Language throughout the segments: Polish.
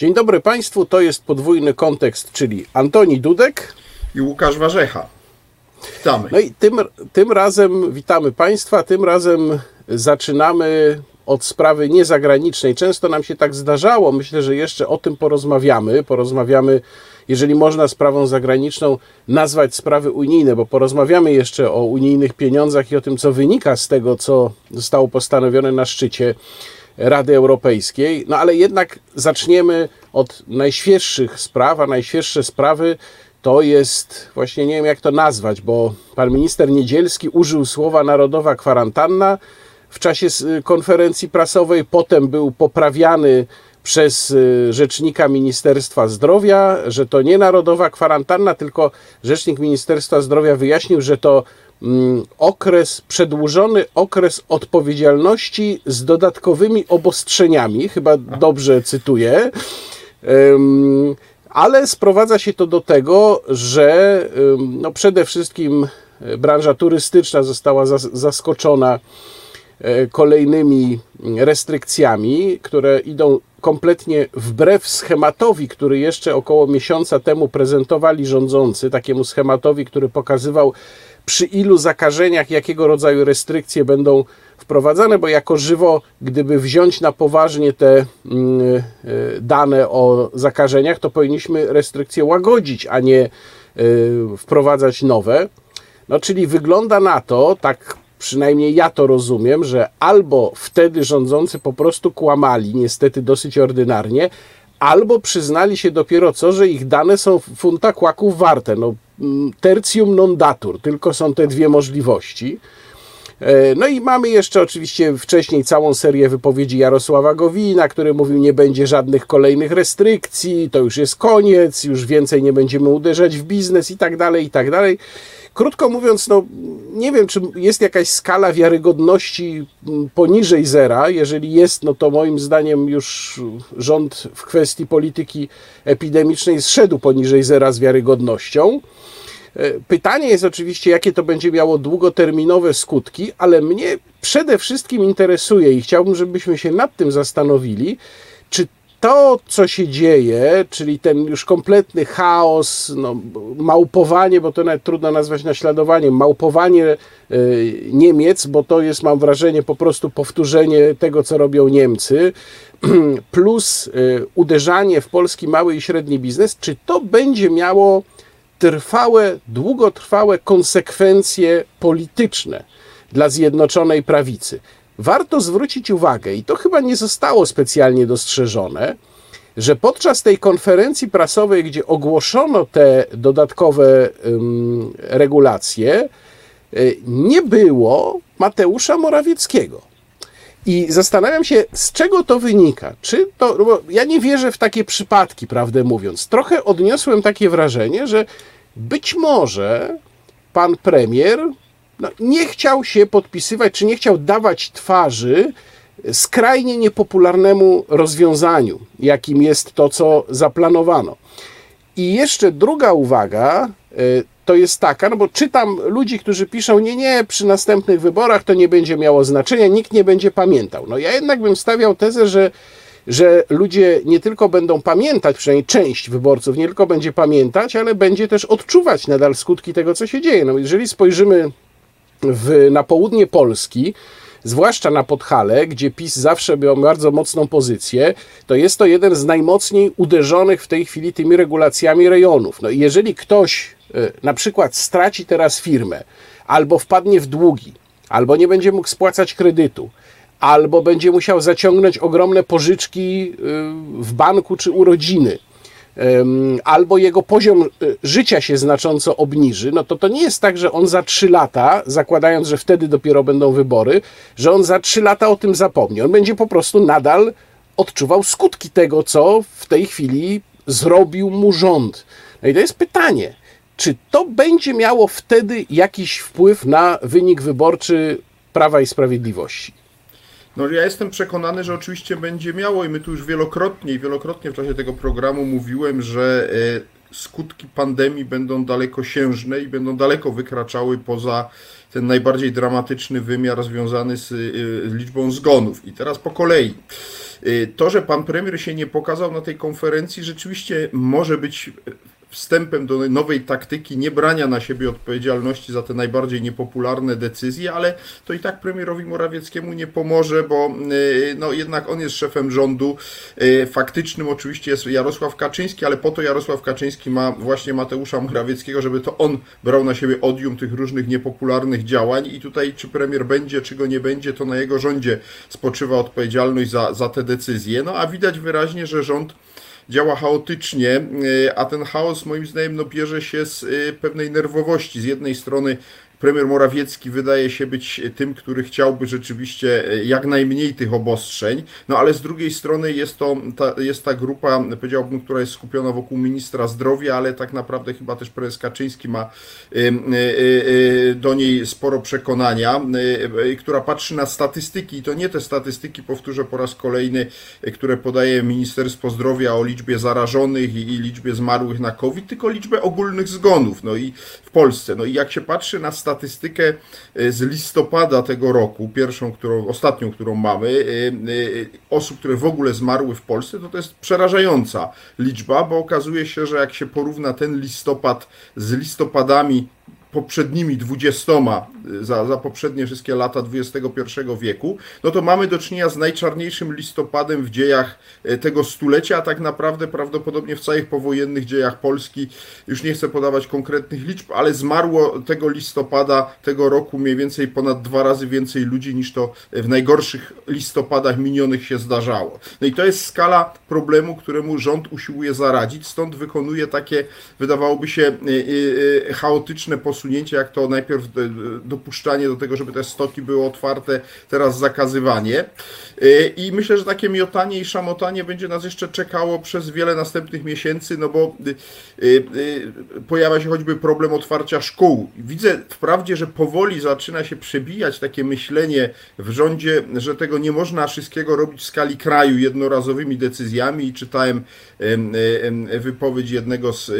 Dzień dobry Państwu, to jest Podwójny Kontekst, czyli Antoni Dudek i Łukasz Warzecha. Witamy. No i tym razem witamy Państwa, tym razem zaczynamy od sprawy niezagranicznej. Często nam się tak zdarzało, myślę, że jeszcze o tym porozmawiamy. Jeżeli można sprawą zagraniczną nazwać sprawy unijne, bo porozmawiamy jeszcze o unijnych pieniądzach i o tym, co wynika z tego, co zostało postanowione na szczycie Rady Europejskiej. No ale jednak zaczniemy od najświeższych spraw, a najświeższe sprawy to jest, właśnie nie wiem jak to nazwać, bo pan minister Niedzielski użył słowa narodowa kwarantanna w czasie konferencji prasowej, potem był poprawiany przez rzecznika Ministerstwa Zdrowia, że to nie narodowa kwarantanna, tylko rzecznik Ministerstwa Zdrowia wyjaśnił, że to przedłużony okres odpowiedzialności z dodatkowymi obostrzeniami, chyba dobrze cytuję, ale sprowadza się to do tego, że przede wszystkim branża turystyczna została zaskoczona kolejnymi restrykcjami, które idą kompletnie wbrew schematowi, który jeszcze około miesiąca temu prezentowali rządzący, takiemu schematowi, który pokazywał przy ilu zakażeniach, jakiego rodzaju restrykcje będą wprowadzane, bo jako żywo, gdyby wziąć na poważnie te dane o zakażeniach, to powinniśmy restrykcje łagodzić, a nie wprowadzać nowe. No czyli wygląda na to, tak przynajmniej ja to rozumiem, że albo wtedy rządzący po prostu kłamali, niestety dosyć ordynarnie, albo przyznali się dopiero co, że ich dane są funta kłaków warte. No, tertium non datur, tylko są te dwie możliwości. No i mamy jeszcze oczywiście wcześniej całą serię wypowiedzi Jarosława Gowina, który mówił, nie będzie żadnych kolejnych restrykcji, to już jest koniec, już więcej nie będziemy uderzać w biznes i tak dalej, i tak dalej. Krótko mówiąc, no nie wiem, czy jest jakaś skala wiarygodności poniżej zera. Jeżeli jest, no to moim zdaniem już rząd w kwestii polityki epidemicznej zszedł poniżej zera z wiarygodnością. Pytanie jest oczywiście, jakie to będzie miało długoterminowe skutki, ale mnie przede wszystkim interesuje i chciałbym, żebyśmy się nad tym zastanowili, czy to, co się dzieje, czyli ten już kompletny chaos, małpowanie, bo to nawet trudno nazwać naśladowaniem, małpowanie Niemiec, bo to jest, mam wrażenie, po prostu powtórzenie tego, co robią Niemcy, plus uderzanie w polski mały i średni biznes, czy to będzie miało długotrwałe konsekwencje polityczne dla Zjednoczonej Prawicy? Warto zwrócić uwagę, i to chyba nie zostało specjalnie dostrzeżone, że podczas tej konferencji prasowej, gdzie ogłoszono te dodatkowe regulacje, nie było Mateusza Morawieckiego. I zastanawiam się, z czego to wynika. Bo ja nie wierzę w takie przypadki, prawdę mówiąc. Trochę odniosłem takie wrażenie, że być może pan premier nie chciał się podpisywać, czy nie chciał dawać twarzy skrajnie niepopularnemu rozwiązaniu, jakim jest to, co zaplanowano. I jeszcze druga uwaga to jest taka, bo czytam ludzi, którzy piszą, nie, przy następnych wyborach to nie będzie miało znaczenia, nikt nie będzie pamiętał. No ja jednak bym stawiał tezę, że ludzie nie tylko będą pamiętać, przynajmniej część wyborców nie tylko będzie pamiętać, ale będzie też odczuwać nadal skutki tego, co się dzieje. No jeżeli spojrzymy na południe Polski, zwłaszcza na Podhale, gdzie PiS zawsze miał bardzo mocną pozycję, to jest to jeden z najmocniej uderzonych w tej chwili tymi regulacjami rejonów. No i jeżeli ktoś na przykład straci teraz firmę, albo wpadnie w długi, albo nie będzie mógł spłacać kredytu, albo będzie musiał zaciągnąć ogromne pożyczki w banku czy u rodziny, albo jego poziom życia się znacząco obniży, no to nie jest tak, że on za 3 lata, zakładając, że wtedy dopiero będą wybory, że on za 3 lata o tym zapomni. On będzie po prostu nadal odczuwał skutki tego, co w tej chwili zrobił mu rząd. No i to jest pytanie, czy to będzie miało wtedy jakiś wpływ na wynik wyborczy Prawa i Sprawiedliwości? No ja jestem przekonany, że oczywiście będzie miało i my tu już wielokrotnie w czasie tego programu mówiłem, że skutki pandemii będą dalekosiężne i będą daleko wykraczały poza ten najbardziej dramatyczny wymiar związany z liczbą zgonów. I teraz po kolei. To, że pan premier się nie pokazał na tej konferencji, rzeczywiście może być wstępem do nowej taktyki niebrania na siebie odpowiedzialności za te najbardziej niepopularne decyzje, ale to i tak premierowi Morawieckiemu nie pomoże, bo no, jednak on jest szefem rządu. Faktycznym oczywiście jest Jarosław Kaczyński, ale po to Jarosław Kaczyński ma właśnie Mateusza Morawieckiego, żeby to on brał na siebie odium tych różnych niepopularnych działań i tutaj czy premier będzie, czy go nie będzie, to na jego rządzie spoczywa odpowiedzialność za te decyzje. No a widać wyraźnie, że rząd działa chaotycznie, a ten chaos moim zdaniem no, bierze się z pewnej nerwowości. Z jednej strony premier Morawiecki wydaje się być tym, który chciałby rzeczywiście jak najmniej tych obostrzeń, no ale z drugiej strony jest ta grupa, powiedziałbym, która jest skupiona wokół ministra zdrowia, ale tak naprawdę chyba też prezes Kaczyński ma do niej sporo przekonania, która patrzy na statystyki i to nie te statystyki, powtórzę po raz kolejny, które podaje Ministerstwo Zdrowia o liczbie zarażonych i liczbie zmarłych na COVID, tylko liczbę ogólnych zgonów, no i w Polsce. No i jak się patrzy na statystykę z listopada tego roku, ostatnią, którą mamy, osób, które w ogóle zmarły w Polsce, to jest przerażająca liczba, bo okazuje się, że jak się porówna ten listopad z listopadami poprzednimi 20, za poprzednie wszystkie lata XXI wieku, no to mamy do czynienia z najczarniejszym listopadem w dziejach tego stulecia, a tak naprawdę prawdopodobnie w całych powojennych dziejach Polski, już nie chcę podawać konkretnych liczb, ale zmarło tego listopada tego roku mniej więcej ponad 2 razy więcej ludzi niż to w najgorszych listopadach minionych się zdarzało. No i to jest skala problemu, któremu rząd usiłuje zaradzić, stąd wykonuje takie, wydawałoby się, chaotyczne posunięcie, jak to najpierw dopuszczanie do tego, żeby te stoki były otwarte, teraz zakazywanie. I myślę, że takie miotanie i szamotanie będzie nas jeszcze czekało przez wiele następnych miesięcy, no bo pojawia się choćby problem otwarcia szkół. Widzę wprawdzie, że powoli zaczyna się przebijać takie myślenie w rządzie, że tego nie można wszystkiego robić w skali kraju jednorazowymi decyzjami i czytałem wypowiedź jednego z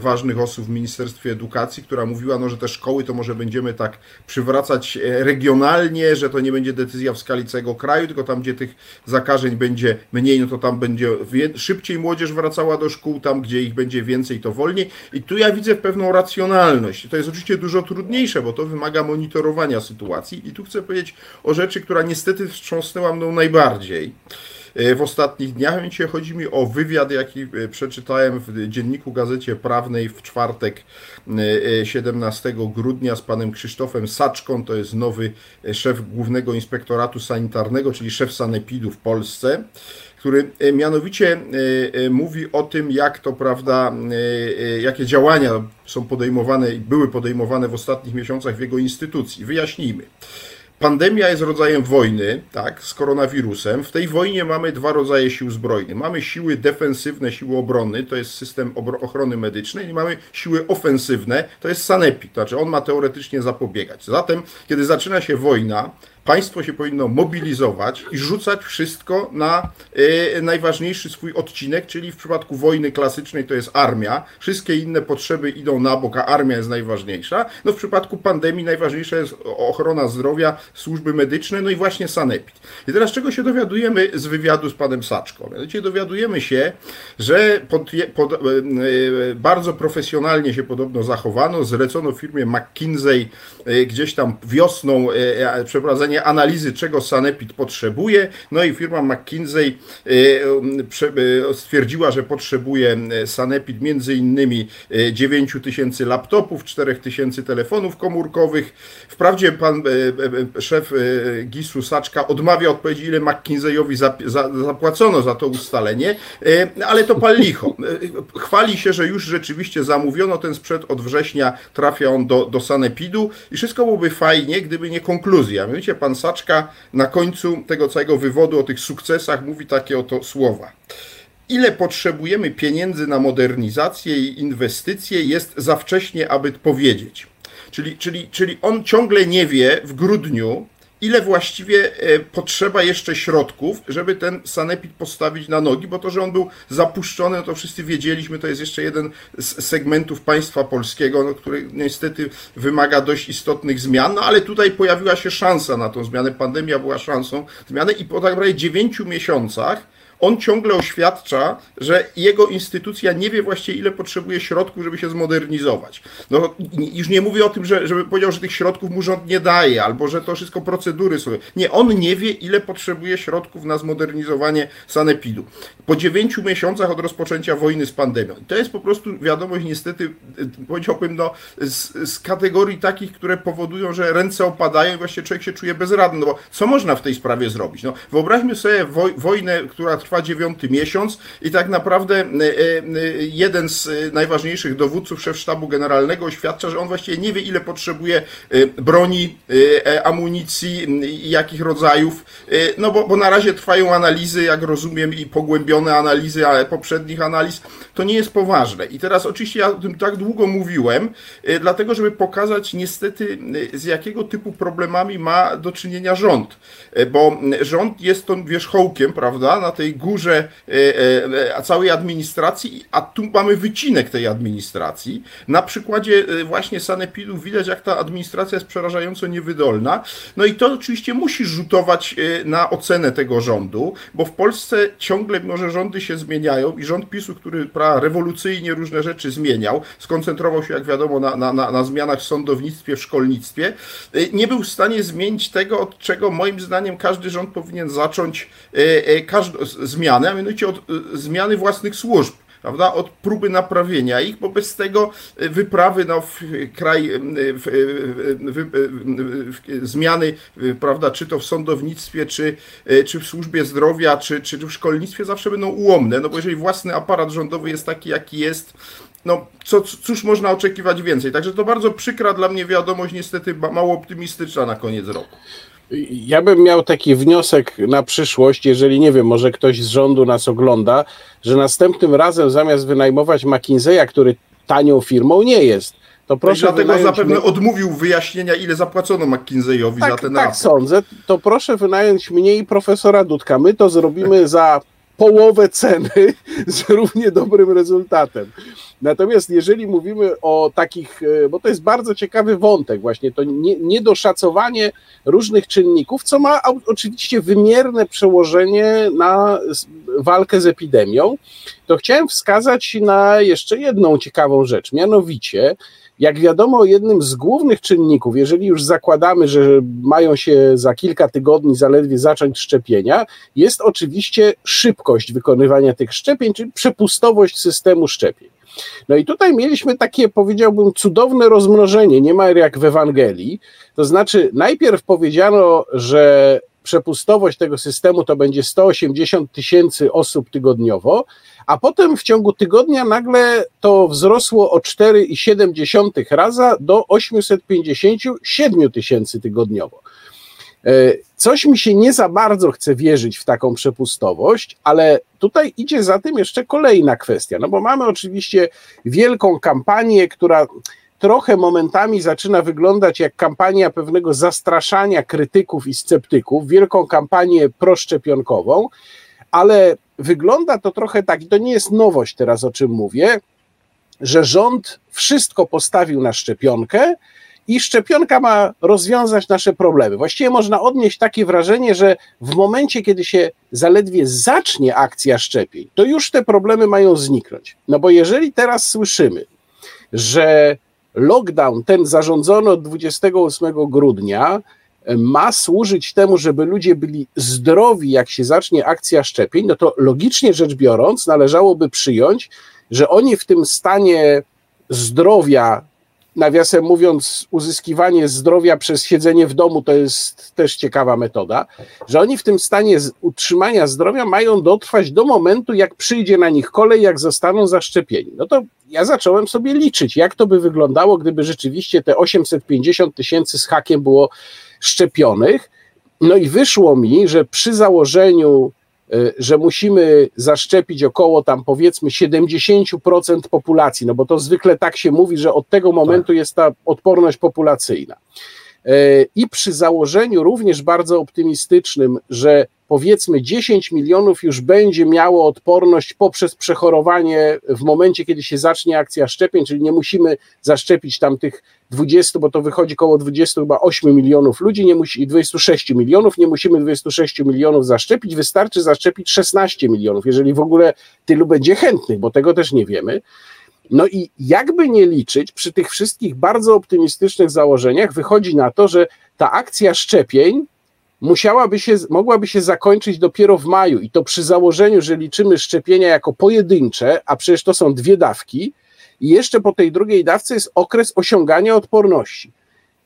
ważnych osób w Ministerstwie Edukacji, która mówiła, no, że te szkoły to może będziemy tak przywracać regionalnie, że to nie będzie decyzja w skali całego kraju, tylko tam, gdzie tych zakażeń będzie mniej, no to tam będzie szybciej młodzież wracała do szkół, tam, gdzie ich będzie więcej, to wolniej. I tu ja widzę pewną racjonalność. To jest oczywiście dużo trudniejsze, bo to wymaga monitorowania sytuacji i tu chcę powiedzieć o rzeczy, która niestety wstrząsnęła mną najbardziej w ostatnich dniach. Chodzi mi o wywiad, jaki przeczytałem w dzienniku Gazecie Prawnej w czwartek 17 grudnia z panem Krzysztofem Saczką, to jest nowy szef Głównego Inspektoratu Sanitarnego, czyli szef sanepidu w Polsce, który mianowicie mówi o tym, jak to prawda, jakie działania są podejmowane i były podejmowane w ostatnich miesiącach w jego instytucji. Wyjaśnijmy. Pandemia jest rodzajem wojny, tak, z koronawirusem. W tej wojnie mamy 2 rodzaje sił zbrojnych. Mamy siły defensywne, siły obrony, to jest system ochrony medycznej i mamy siły ofensywne, to jest sanepid, znaczy on ma teoretycznie zapobiegać. Zatem, kiedy zaczyna się wojna, państwo się powinno mobilizować i rzucać wszystko na najważniejszy swój odcinek, czyli w przypadku wojny klasycznej to jest armia. Wszystkie inne potrzeby idą na bok, a armia jest najważniejsza. No w przypadku pandemii najważniejsza jest ochrona zdrowia, służby medyczne, no i właśnie sanepid. I teraz czego się dowiadujemy z wywiadu z panem Saczką? Mianowicie dowiadujemy się, że bardzo profesjonalnie się podobno zachowano, zlecono firmie McKinsey gdzieś tam wiosną przeprowadzenie analizy, czego sanepid potrzebuje, no i firma McKinsey stwierdziła, że potrzebuje sanepid między innymi 9000 laptopów, 4000 telefonów komórkowych. Wprawdzie pan szef GIS-u Saczka odmawia odpowiedzi, ile McKinseyowi zapłacono za to ustalenie, ale to pal licho. Chwali się, że już rzeczywiście zamówiono ten sprzęt, od września trafia on do sanepidu i wszystko byłoby fajnie, gdyby nie konkluzja. Mianowicie pan Saczka na końcu tego całego wywodu o tych sukcesach mówi takie oto słowa. Ile potrzebujemy pieniędzy na modernizację i inwestycje, jest za wcześnie, aby powiedzieć. Czyli on ciągle nie wie w grudniu, ile właściwie potrzeba jeszcze środków, żeby ten sanepid postawić na nogi, bo to, że on był zapuszczony, no to wszyscy wiedzieliśmy, to jest jeszcze jeden z segmentów państwa polskiego, no, który niestety wymaga dość istotnych zmian, no ale tutaj pojawiła się szansa na tą zmianę, pandemia była szansą zmiany i po tak naprawdę 9 miesiącach on ciągle oświadcza, że jego instytucja nie wie właściwie, ile potrzebuje środków, żeby się zmodernizować. No, już nie mówię o tym, żeby powiedział, że tych środków mu rząd nie daje, albo że to wszystko procedury są. Nie, on nie wie, ile potrzebuje środków na zmodernizowanie sanepidu. Po 9 miesiącach od rozpoczęcia wojny z pandemią. To jest po prostu wiadomość niestety, powiedziałbym, no, z kategorii takich, które powodują, że ręce opadają i właściwie człowiek się czuje bezradny. No bo co można w tej sprawie zrobić? No, wyobraźmy sobie wojnę, która trwa 9. miesiąc i tak naprawdę jeden z najważniejszych dowódców, szef sztabu generalnego, oświadcza, że on właściwie nie wie, ile potrzebuje broni, amunicji i jakich rodzajów, no bo na razie trwają analizy, jak rozumiem, i pogłębione analizy, ale poprzednich analiz. To nie jest poważne. I teraz oczywiście ja o tym tak długo mówiłem, dlatego, żeby pokazać niestety, z jakiego typu problemami ma do czynienia rząd, bo rząd jest tą wierzchołkiem, prawda, na tej górze całej administracji, a tu mamy wycinek tej administracji. Na przykładzie właśnie sanepidu widać, jak ta administracja jest przerażająco niewydolna. No i to oczywiście musi rzutować na ocenę tego rządu, bo w Polsce ciągle, mimo że rządy się zmieniają i rząd PiS-u, który rewolucyjnie różne rzeczy zmieniał, skoncentrował się, jak wiadomo, na zmianach w sądownictwie, w szkolnictwie, nie był w stanie zmienić tego, od czego moim zdaniem każdy rząd powinien zacząć zmiany, a mianowicie od zmiany własnych służb, prawda, od próby naprawienia ich, bo bez tego wyprawy w kraj, zmiany, prawda, czy to w sądownictwie, czy w służbie zdrowia, czy w szkolnictwie zawsze będą ułomne, no bo jeżeli własny aparat rządowy jest taki, jaki jest, no cóż można oczekiwać więcej. Także to bardzo przykra dla mnie wiadomość, niestety mało optymistyczna na koniec roku. Ja bym miał taki wniosek na przyszłość, jeżeli, nie wiem, może ktoś z rządu nas ogląda, że następnym razem zamiast wynajmować McKinseya, który tanią firmą nie jest, to proszę wynająć... Dlatego zapewne odmówił wyjaśnienia, ile zapłacono McKinseyowi za ten raport. Tak sądzę, to proszę wynająć mnie i profesora Dudka. My to zrobimy za połowę ceny z równie dobrym rezultatem. Natomiast jeżeli mówimy o takich, bo to jest bardzo ciekawy wątek właśnie, to niedoszacowanie różnych czynników, co ma oczywiście wymierne przełożenie na walkę z epidemią, to chciałem wskazać na jeszcze jedną ciekawą rzecz, mianowicie, jak wiadomo, jednym z głównych czynników, jeżeli już zakładamy, że mają się za kilka tygodni zaledwie zacząć szczepienia, jest oczywiście szybkość wykonywania tych szczepień, czyli przepustowość systemu szczepień. No i tutaj mieliśmy takie, powiedziałbym, cudowne rozmnożenie, niemal jak w Ewangelii. To znaczy, najpierw powiedziano, że przepustowość tego systemu to będzie 180 000 osób tygodniowo, a potem w ciągu tygodnia nagle to wzrosło o 4,7 raza do 857 000 tygodniowo. Coś mi się nie za bardzo chce wierzyć w taką przepustowość, ale tutaj idzie za tym jeszcze kolejna kwestia, no bo mamy oczywiście wielką kampanię, która trochę momentami zaczyna wyglądać jak kampania pewnego zastraszania krytyków i sceptyków, wielką kampanię proszczepionkową, ale wygląda to trochę tak, i to nie jest nowość teraz, o czym mówię, że rząd wszystko postawił na szczepionkę i szczepionka ma rozwiązać nasze problemy. Właściwie można odnieść takie wrażenie, że w momencie, kiedy się zaledwie zacznie akcja szczepień, to już te problemy mają zniknąć. No bo jeżeli teraz słyszymy, że lockdown ten zarządzony od 28 grudnia ma służyć temu, żeby ludzie byli zdrowi, jak się zacznie akcja szczepień, no to logicznie rzecz biorąc należałoby przyjąć, że oni w tym stanie zdrowia, nawiasem mówiąc, uzyskiwanie zdrowia przez siedzenie w domu to jest też ciekawa metoda, że oni w tym stanie utrzymania zdrowia mają dotrwać do momentu, jak przyjdzie na nich kolej, jak zostaną zaszczepieni. No to ja zacząłem sobie liczyć, jak to by wyglądało, gdyby rzeczywiście te 850 000 z hakiem było szczepionych. No i wyszło mi, że przy założeniu, że musimy zaszczepić około tam powiedzmy 70% populacji, no bo to zwykle tak się mówi, że od tego momentu jest ta odporność populacyjna. i przy założeniu również bardzo optymistycznym, że powiedzmy 10 milionów już będzie miało odporność poprzez przechorowanie w momencie, kiedy się zacznie akcja szczepień, czyli nie musimy zaszczepić tam tych 20, bo to wychodzi koło 20 chyba 8 milionów ludzi, nie musi, 26 milionów, nie musimy 26 milionów zaszczepić, wystarczy zaszczepić 16 milionów, jeżeli w ogóle tylu będzie chętnych, bo tego też nie wiemy. No i jakby nie liczyć, przy tych wszystkich bardzo optymistycznych założeniach wychodzi na to, że ta akcja szczepień mogłaby się zakończyć dopiero w maju i to przy założeniu, że liczymy szczepienia jako pojedyncze, a przecież to są dwie dawki i jeszcze po tej drugiej dawce jest okres osiągania odporności.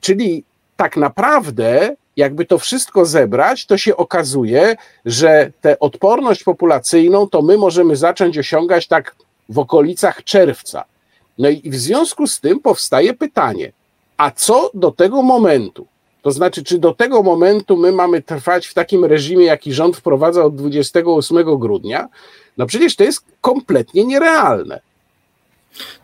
Czyli tak naprawdę jakby to wszystko zebrać, to się okazuje, że tę odporność populacyjną to my możemy zacząć osiągać tak w okolicach czerwca. No i w związku z tym powstaje pytanie, a co do tego momentu? To znaczy, czy do tego momentu my mamy trwać w takim reżimie, jaki rząd wprowadza od 28 grudnia? No przecież to jest kompletnie nierealne.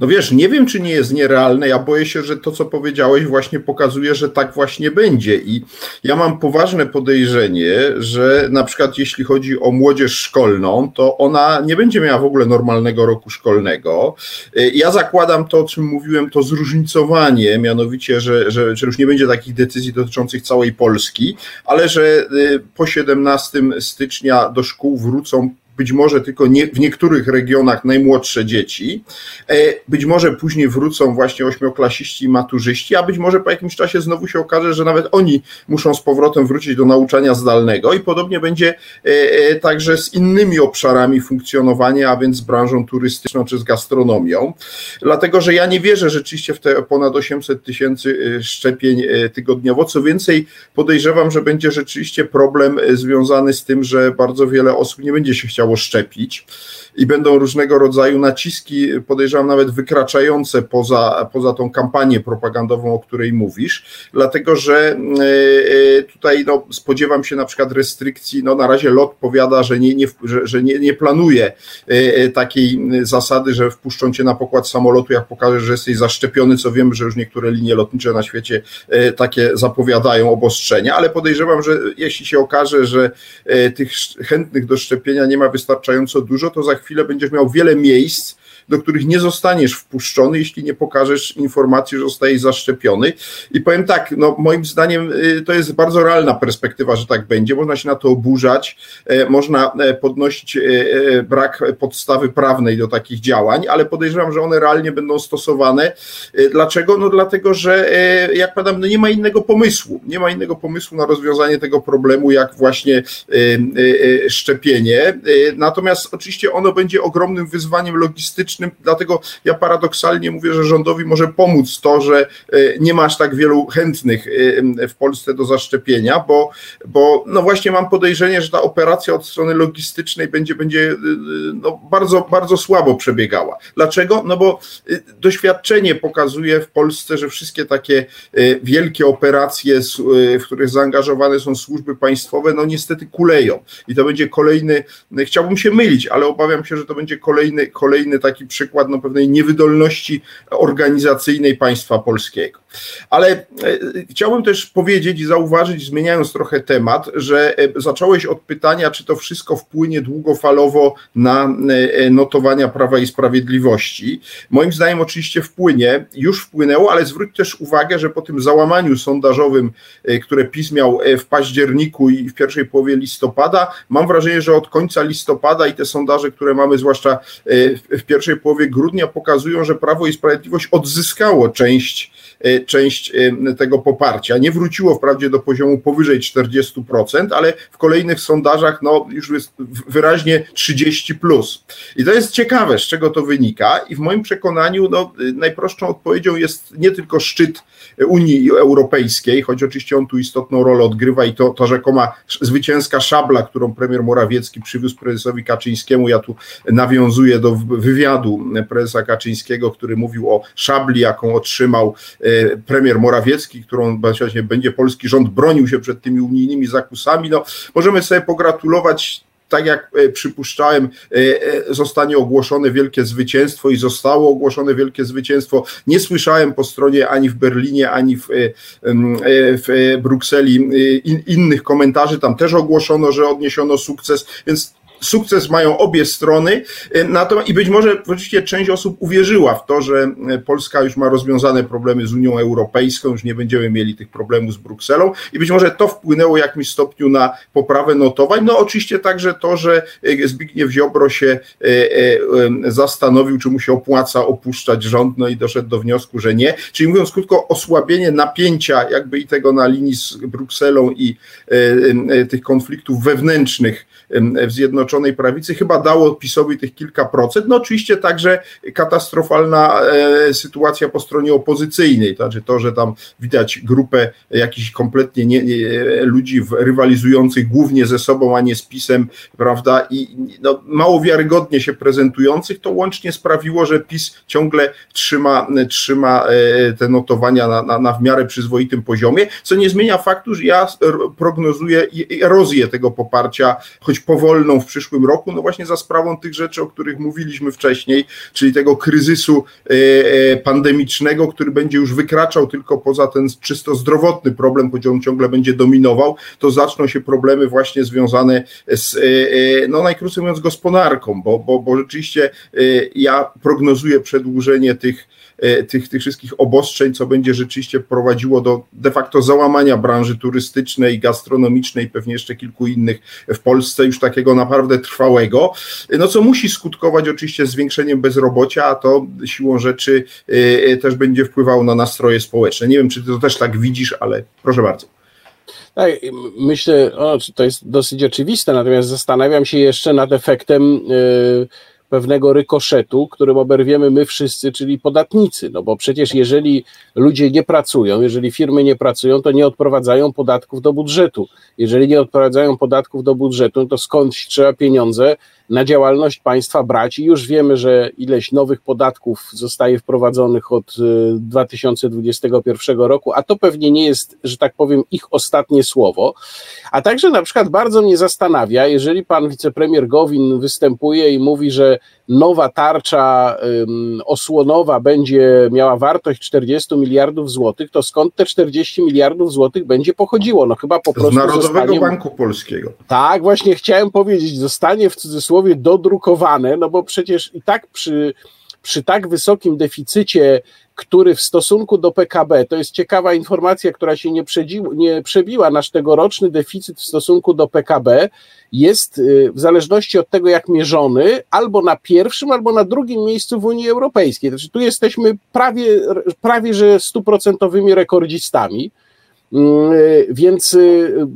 No wiesz, nie wiem, czy nie jest nierealne. Ja boję się, że to, co powiedziałeś, właśnie pokazuje, że tak właśnie będzie. I ja mam poważne podejrzenie, że na przykład jeśli chodzi o młodzież szkolną, to ona nie będzie miała w ogóle normalnego roku szkolnego. Ja zakładam to, o czym mówiłem, to zróżnicowanie, mianowicie, że już nie będzie takich decyzji dotyczących całej Polski, ale że po 17 stycznia do szkół wrócą być może tylko w niektórych regionach najmłodsze dzieci, być może później wrócą właśnie ośmioklasiści i maturzyści, a być może po jakimś czasie znowu się okaże, że nawet oni muszą z powrotem wrócić do nauczania zdalnego i podobnie będzie także z innymi obszarami funkcjonowania, a więc z branżą turystyczną czy z gastronomią, dlatego że ja nie wierzę rzeczywiście w te ponad 800 tysięcy szczepień tygodniowo. Co więcej, podejrzewam, że będzie rzeczywiście problem związany z tym, że bardzo wiele osób nie będzie się chciało szczepić i będą różnego rodzaju naciski, podejrzewam nawet wykraczające poza tą kampanię propagandową, o której mówisz, dlatego że tutaj no, spodziewam się na przykład restrykcji, no na razie LOT powiada, że nie planuje takiej zasady, że wpuszczą cię na pokład samolotu, jak pokażesz, że jesteś zaszczepiony, co wiemy, że już niektóre linie lotnicze na świecie takie zapowiadają obostrzenia, ale podejrzewam, że jeśli się okaże, że tych chętnych do szczepienia nie ma wystarczająco dużo, to za chwilę będziesz miał wiele miejsc, do których nie zostaniesz wpuszczony, jeśli nie pokażesz informacji, że zostajesz zaszczepiony. I powiem tak, no moim zdaniem to jest bardzo realna perspektywa, że tak będzie. Można się na to oburzać, można podnosić brak podstawy prawnej do takich działań, ale podejrzewam, że one realnie będą stosowane. Dlaczego? No dlatego, że jak padam, no nie ma innego pomysłu. Nie ma innego pomysłu na rozwiązanie tego problemu, jak właśnie szczepienie. Natomiast oczywiście ono będzie ogromnym wyzwaniem logistycznym, dlatego ja paradoksalnie mówię, że rządowi może pomóc to, że nie ma aż tak wielu chętnych w Polsce do zaszczepienia, bo no właśnie mam podejrzenie, że ta operacja od strony logistycznej będzie no bardzo, bardzo słabo przebiegała. Dlaczego? No bo doświadczenie pokazuje w Polsce, że wszystkie takie wielkie operacje, w których zaangażowane są służby państwowe, no niestety kuleją i to będzie kolejny, chciałbym się mylić, ale obawiam się, że to będzie kolejny taki przykład no, pewnej niewydolności organizacyjnej państwa polskiego. Ale chciałbym też powiedzieć i zauważyć, zmieniając trochę temat, że zacząłeś od pytania, czy to wszystko wpłynie długofalowo na notowania Prawa i Sprawiedliwości. Moim zdaniem oczywiście wpłynie, już wpłynęło, ale zwróć też uwagę, że po tym załamaniu sondażowym, które PiS miał w październiku i w pierwszej połowie listopada, mam wrażenie, że od końca listopada i te sondaże, które mamy zwłaszcza w pierwszej połowie grudnia, pokazują, że Prawo i Sprawiedliwość odzyskało część tego poparcia. Nie wróciło wprawdzie do poziomu powyżej 40%, ale w kolejnych sondażach no, już jest wyraźnie 30+. I to jest ciekawe, z czego to wynika i w moim przekonaniu no, najprostszą odpowiedzią jest nie tylko szczyt Unii Europejskiej, choć oczywiście on tu istotną rolę odgrywa i to rzekoma zwycięska szabla, którą premier Morawiecki przywiózł prezesowi Kaczyńskiemu. Ja tu nawiązuję do wywiadu prezesa Kaczyńskiego, który mówił o szabli, jaką otrzymał premier Morawiecki, którą będzie polski rząd bronił się przed tymi unijnymi zakusami. No, możemy sobie pogratulować tak jak przypuszczałem, zostanie ogłoszone wielkie zwycięstwo i zostało ogłoszone wielkie zwycięstwo. Nie słyszałem po stronie ani w Berlinie, ani w Brukseli innych komentarzy. Tam też ogłoszono, że odniesiono sukces, więc sukces mają obie strony. I być może oczywiście część osób uwierzyła w to, że Polska już ma rozwiązane problemy z Unią Europejską, już nie będziemy mieli tych problemów z Brukselą i być może to wpłynęło w jakimś stopniu na poprawę notowań. No oczywiście także to, że Zbigniew Ziobro się zastanowił, czy mu się opłaca opuszczać rząd, no i doszedł do wniosku, że nie. Czyli mówiąc krótko, osłabienie napięcia jakby i tego na linii z Brukselą i tych konfliktów wewnętrznych w Zjednoczonej Prawicy chyba dało PiS-owi tych kilka procent. No oczywiście także katastrofalna sytuacja po stronie opozycyjnej. Znaczy to, że tam widać grupę jakichś kompletnie ludzi rywalizujących głównie ze sobą, a nie z PiS-em, prawda, i no, mało wiarygodnie się prezentujących, to łącznie sprawiło, że PiS ciągle trzyma te notowania na w miarę przyzwoitym poziomie, co nie zmienia faktu, że ja prognozuję erozję tego poparcia, choć powolną w przyszłym roku, no właśnie za sprawą tych rzeczy, o których mówiliśmy wcześniej, czyli tego kryzysu pandemicznego, który będzie już wykraczał tylko poza ten czysto zdrowotny problem, choć on ciągle będzie dominował, to zaczną się problemy właśnie związane z, no najkrócej mówiąc, gospodarką, bo rzeczywiście ja prognozuję przedłużenie tych wszystkich obostrzeń, co będzie rzeczywiście prowadziło do de facto załamania branży turystycznej, gastronomicznej, pewnie jeszcze kilku innych w Polsce, już takiego naprawdę trwałego, no co musi skutkować oczywiście zwiększeniem bezrobocia, a to siłą rzeczy też będzie wpływało na nastroje społeczne. Nie wiem, czy ty to też tak widzisz, ale proszę bardzo. Tak, myślę, to jest dosyć oczywiste, natomiast zastanawiam się jeszcze nad efektem pewnego rykoszetu, którym oberwiemy my wszyscy, czyli podatnicy, no bo przecież jeżeli ludzie nie pracują, jeżeli firmy nie pracują, to nie odprowadzają podatków do budżetu. Jeżeli nie odprowadzają podatków do budżetu, to skądś trzeba pieniądze na działalność państwa brać i już wiemy, że ileś nowych podatków zostaje wprowadzonych od 2021 roku, a to pewnie nie jest, że tak powiem, ich ostatnie słowo. A także na przykład bardzo mnie zastanawia, jeżeli pan wicepremier Gowin występuje i mówi, że nowa tarcza osłonowa będzie miała wartość 40 miliardów złotych, to skąd te 40 miliardów złotych będzie pochodziło? No chyba po prostu z Narodowego Banku Polskiego. Tak, właśnie chciałem powiedzieć, zostanie w cudzysłowie dodrukowane, no bo przecież i tak przy tak wysokim deficycie, który w stosunku do PKB, to jest ciekawa informacja, która się nie przebiła, nasz tegoroczny deficyt w stosunku do PKB jest w zależności od tego, jak mierzony, albo na pierwszym, albo na drugim miejscu w Unii Europejskiej. Znaczy, tu jesteśmy prawie że 100-procentowymi rekordzistami, więc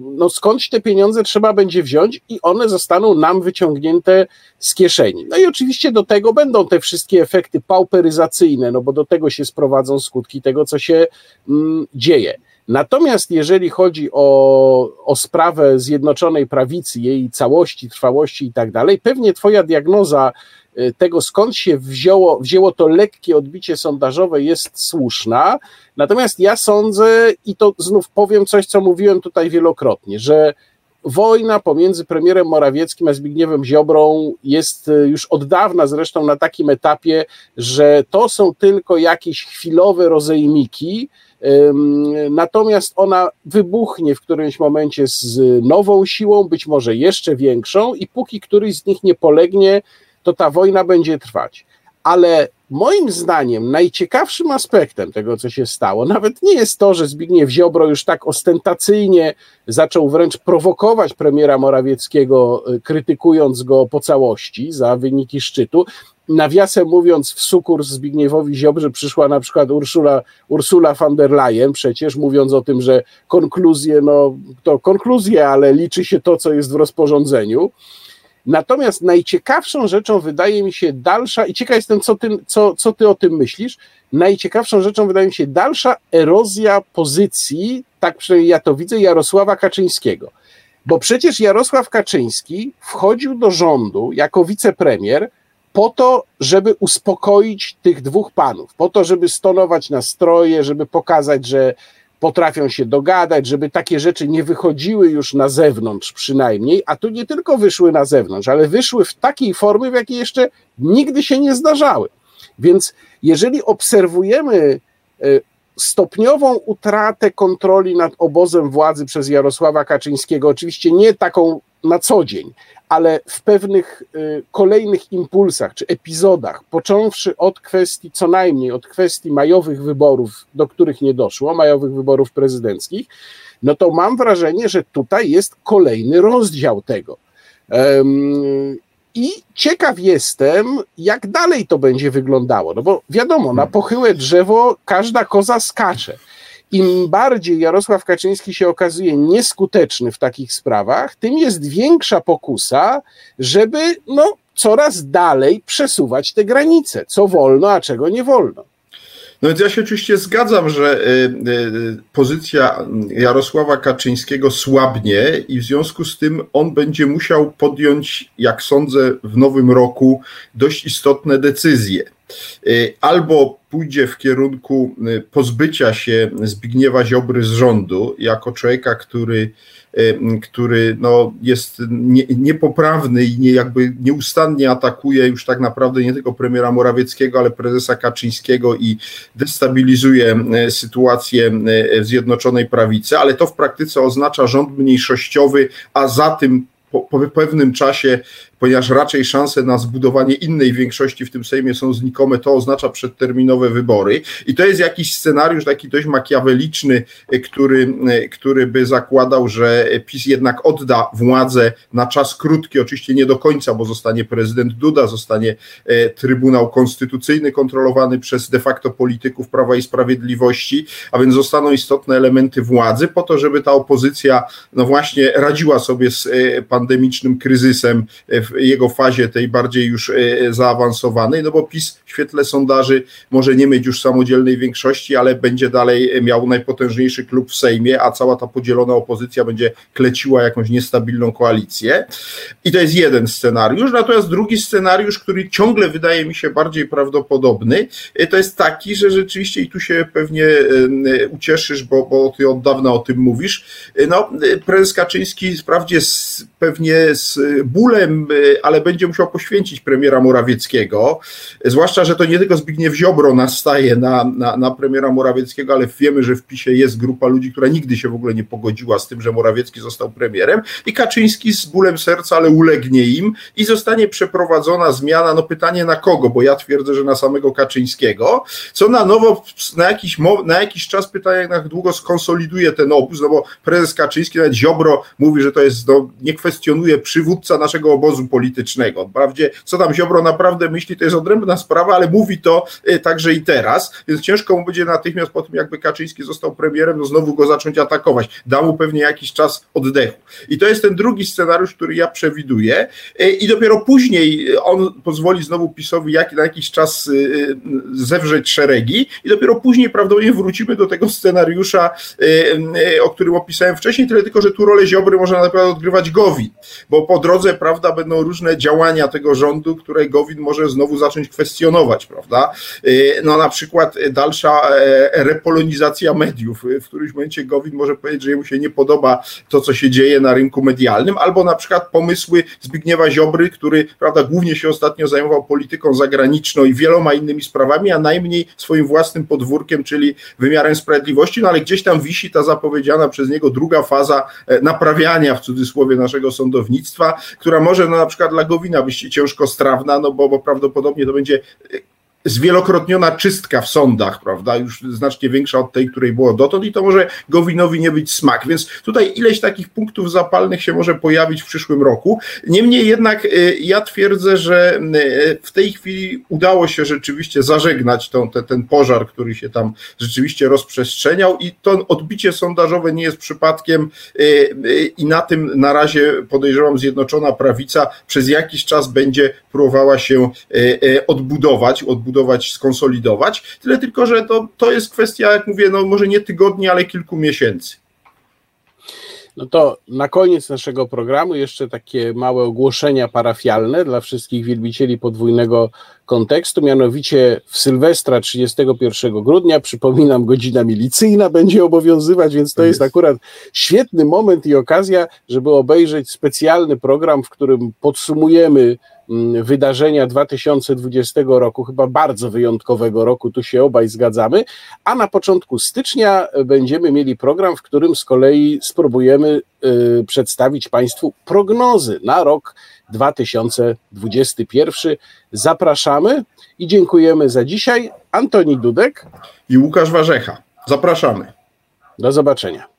no, skądś te pieniądze trzeba będzie wziąć i one zostaną nam wyciągnięte z kieszeni. No i oczywiście do tego będą te wszystkie efekty pauperyzacyjne, no bo do tego się sprowadzą skutki tego, co się dzieje. Natomiast jeżeli chodzi o sprawę Zjednoczonej Prawicy, jej całości, trwałości i tak dalej, pewnie twoja diagnoza tego, skąd się wzięło to lekkie odbicie sondażowe, jest słuszna. Natomiast ja sądzę, i to znów powiem coś, co mówiłem tutaj wielokrotnie, że wojna pomiędzy premierem Morawieckim a Zbigniewem Ziobrą jest już od dawna zresztą na takim etapie, że to są tylko jakieś chwilowe rozejmiki, natomiast ona wybuchnie w którymś momencie z nową siłą, być może jeszcze większą, i póki któryś z nich nie polegnie, to ta wojna będzie trwać. Ale moim zdaniem najciekawszym aspektem tego, co się stało, nawet nie jest to, że Zbigniew Ziobro już tak ostentacyjnie zaczął wręcz prowokować premiera Morawieckiego, krytykując go po całości za wyniki szczytu. Nawiasem mówiąc, w sukurs Zbigniewowi Ziobrze przyszła na przykład Ursula von der Leyen, przecież mówiąc o tym, że konkluzje, no to konkluzje, ale liczy się to, co jest w rozporządzeniu. Natomiast najciekawszą rzeczą wydaje mi się dalsza, i ciekaw jestem, co ty o tym myślisz, najciekawszą rzeczą wydaje mi się dalsza erozja pozycji, tak przynajmniej ja to widzę, Jarosława Kaczyńskiego. Bo przecież Jarosław Kaczyński wchodził do rządu jako wicepremier po to, żeby uspokoić tych dwóch panów, po to, żeby stonować nastroje, żeby pokazać, że potrafią się dogadać, żeby takie rzeczy nie wychodziły już na zewnątrz przynajmniej, a tu nie tylko wyszły na zewnątrz, ale wyszły w takiej formie, w jakiej jeszcze nigdy się nie zdarzały. Więc jeżeli obserwujemy stopniową utratę kontroli nad obozem władzy przez Jarosława Kaczyńskiego, oczywiście nie taką na co dzień, ale w pewnych kolejnych impulsach czy epizodach, począwszy od kwestii, co najmniej od kwestii majowych wyborów, do których nie doszło, majowych wyborów prezydenckich, no to mam wrażenie, że tutaj jest kolejny rozdział tego. I ciekaw jestem, jak dalej to będzie wyglądało, no bo wiadomo, na pochyłe drzewo każda koza skacze. Im bardziej Jarosław Kaczyński się okazuje nieskuteczny w takich sprawach, tym jest większa pokusa, żeby coraz dalej przesuwać te granice, co wolno, a czego nie wolno. No więc ja się oczywiście zgadzam, że pozycja Jarosława Kaczyńskiego słabnie i w związku z tym on będzie musiał podjąć, jak sądzę, w nowym roku dość istotne decyzje. Albo pójdzie w kierunku pozbycia się Zbigniewa Ziobry z rządu jako człowieka, który jest niepoprawny i nieustannie atakuje już tak naprawdę nie tylko premiera Morawieckiego, ale prezesa Kaczyńskiego i destabilizuje sytuację w Zjednoczonej Prawicy, ale to w praktyce oznacza rząd mniejszościowy, a za tym po pewnym czasie, ponieważ raczej szanse na zbudowanie innej większości w tym Sejmie są znikome, to oznacza przedterminowe wybory. I to jest jakiś scenariusz taki dość makiaweliczny, który by zakładał, że PiS jednak odda władzę na czas krótki, oczywiście nie do końca, bo zostanie prezydent Duda, zostanie Trybunał Konstytucyjny kontrolowany przez de facto polityków Prawa i Sprawiedliwości, a więc zostaną istotne elementy władzy po to, żeby ta opozycja właśnie radziła sobie z pandemicznym kryzysem w jego fazie tej bardziej już zaawansowanej, bo PiS w świetle sondaży może nie mieć już samodzielnej większości, ale będzie dalej miał najpotężniejszy klub w Sejmie, a cała ta podzielona opozycja będzie kleciła jakąś niestabilną koalicję. I to jest jeden scenariusz. Natomiast drugi scenariusz, który ciągle wydaje mi się bardziej prawdopodobny, to jest taki, że rzeczywiście, i tu się pewnie ucieszysz, bo ty od dawna o tym mówisz, prezes Kaczyński wprawdzie pewnie z bólem, ale będzie musiał poświęcić premiera Morawieckiego, zwłaszcza, że to nie tylko Zbigniew Ziobro nastaje na premiera Morawieckiego, ale wiemy, że w PiS-ie jest grupa ludzi, która nigdy się w ogóle nie pogodziła z tym, że Morawiecki został premierem, i Kaczyński z bólem serca, ale ulegnie im i zostanie przeprowadzona zmiana, pytanie na kogo, bo ja twierdzę, że na samego Kaczyńskiego, co na nowo na jakiś czas pytanie, jak długo skonsoliduje ten obóz, bo prezes Kaczyński, nawet Ziobro mówi, że to jest, nie kwestionuje przywódca naszego obozu politycznego. Wprawdzie, co tam Ziobro naprawdę myśli, to jest odrębna sprawa, ale mówi to także i teraz, więc ciężko mu będzie natychmiast po tym, jakby Kaczyński został premierem, znowu go zacząć atakować. Da mu pewnie jakiś czas oddechu. I to jest ten drugi scenariusz, który ja przewiduję, i dopiero później on pozwoli znowu PiS-owi na jakiś czas zewrzeć szeregi i dopiero później prawdopodobnie wrócimy do tego scenariusza, o którym opisałem wcześniej, tyle tylko, że tu rolę Ziobry może na przykład odgrywać Gowin, bo po drodze, będą różne działania tego rządu, które Gowin może znowu zacząć kwestionować, na przykład dalsza repolonizacja mediów. W którymś momencie Gowin może powiedzieć, że jemu się nie podoba to, co się dzieje na rynku medialnym, albo na przykład pomysły Zbigniewa Ziobry, który, głównie się ostatnio zajmował polityką zagraniczną i wieloma innymi sprawami, a najmniej swoim własnym podwórkiem, czyli wymiarem sprawiedliwości, ale gdzieś tam wisi ta zapowiedziana przez niego druga faza naprawiania, w cudzysłowie, naszego sądownictwa, która może na przykład dla Gowina być ciężkostrawna, bo prawdopodobnie to będzie zwielokrotniona czystka w sądach, już znacznie większa od tej, której było dotąd, i to może Gowinowi nie być smak, więc tutaj ileś takich punktów zapalnych się może pojawić w przyszłym roku. Niemniej jednak ja twierdzę, że w tej chwili udało się rzeczywiście zażegnać ten pożar, który się tam rzeczywiście rozprzestrzeniał, i to odbicie sondażowe nie jest przypadkiem, i na tym na razie, podejrzewam, Zjednoczona Prawica przez jakiś czas będzie próbowała się odbudować, skonsolidować. Tyle tylko, że to jest kwestia, jak mówię, może nie tygodni, ale kilku miesięcy. No to na koniec naszego programu jeszcze takie małe ogłoszenia parafialne dla wszystkich wielbicieli podwójnego kontekstu, mianowicie w Sylwestra 31 grudnia, przypominam, godzina milicyjna będzie obowiązywać, więc to jest akurat świetny moment i okazja, żeby obejrzeć specjalny program, w którym podsumujemy wydarzenia 2020 roku, chyba bardzo wyjątkowego roku, tu się obaj zgadzamy, a na początku stycznia będziemy mieli program, w którym z kolei spróbujemy przedstawić Państwu prognozy na rok 2021. Zapraszamy i dziękujemy za dzisiaj. Antoni Dudek i Łukasz Warzecha. Zapraszamy. Do zobaczenia.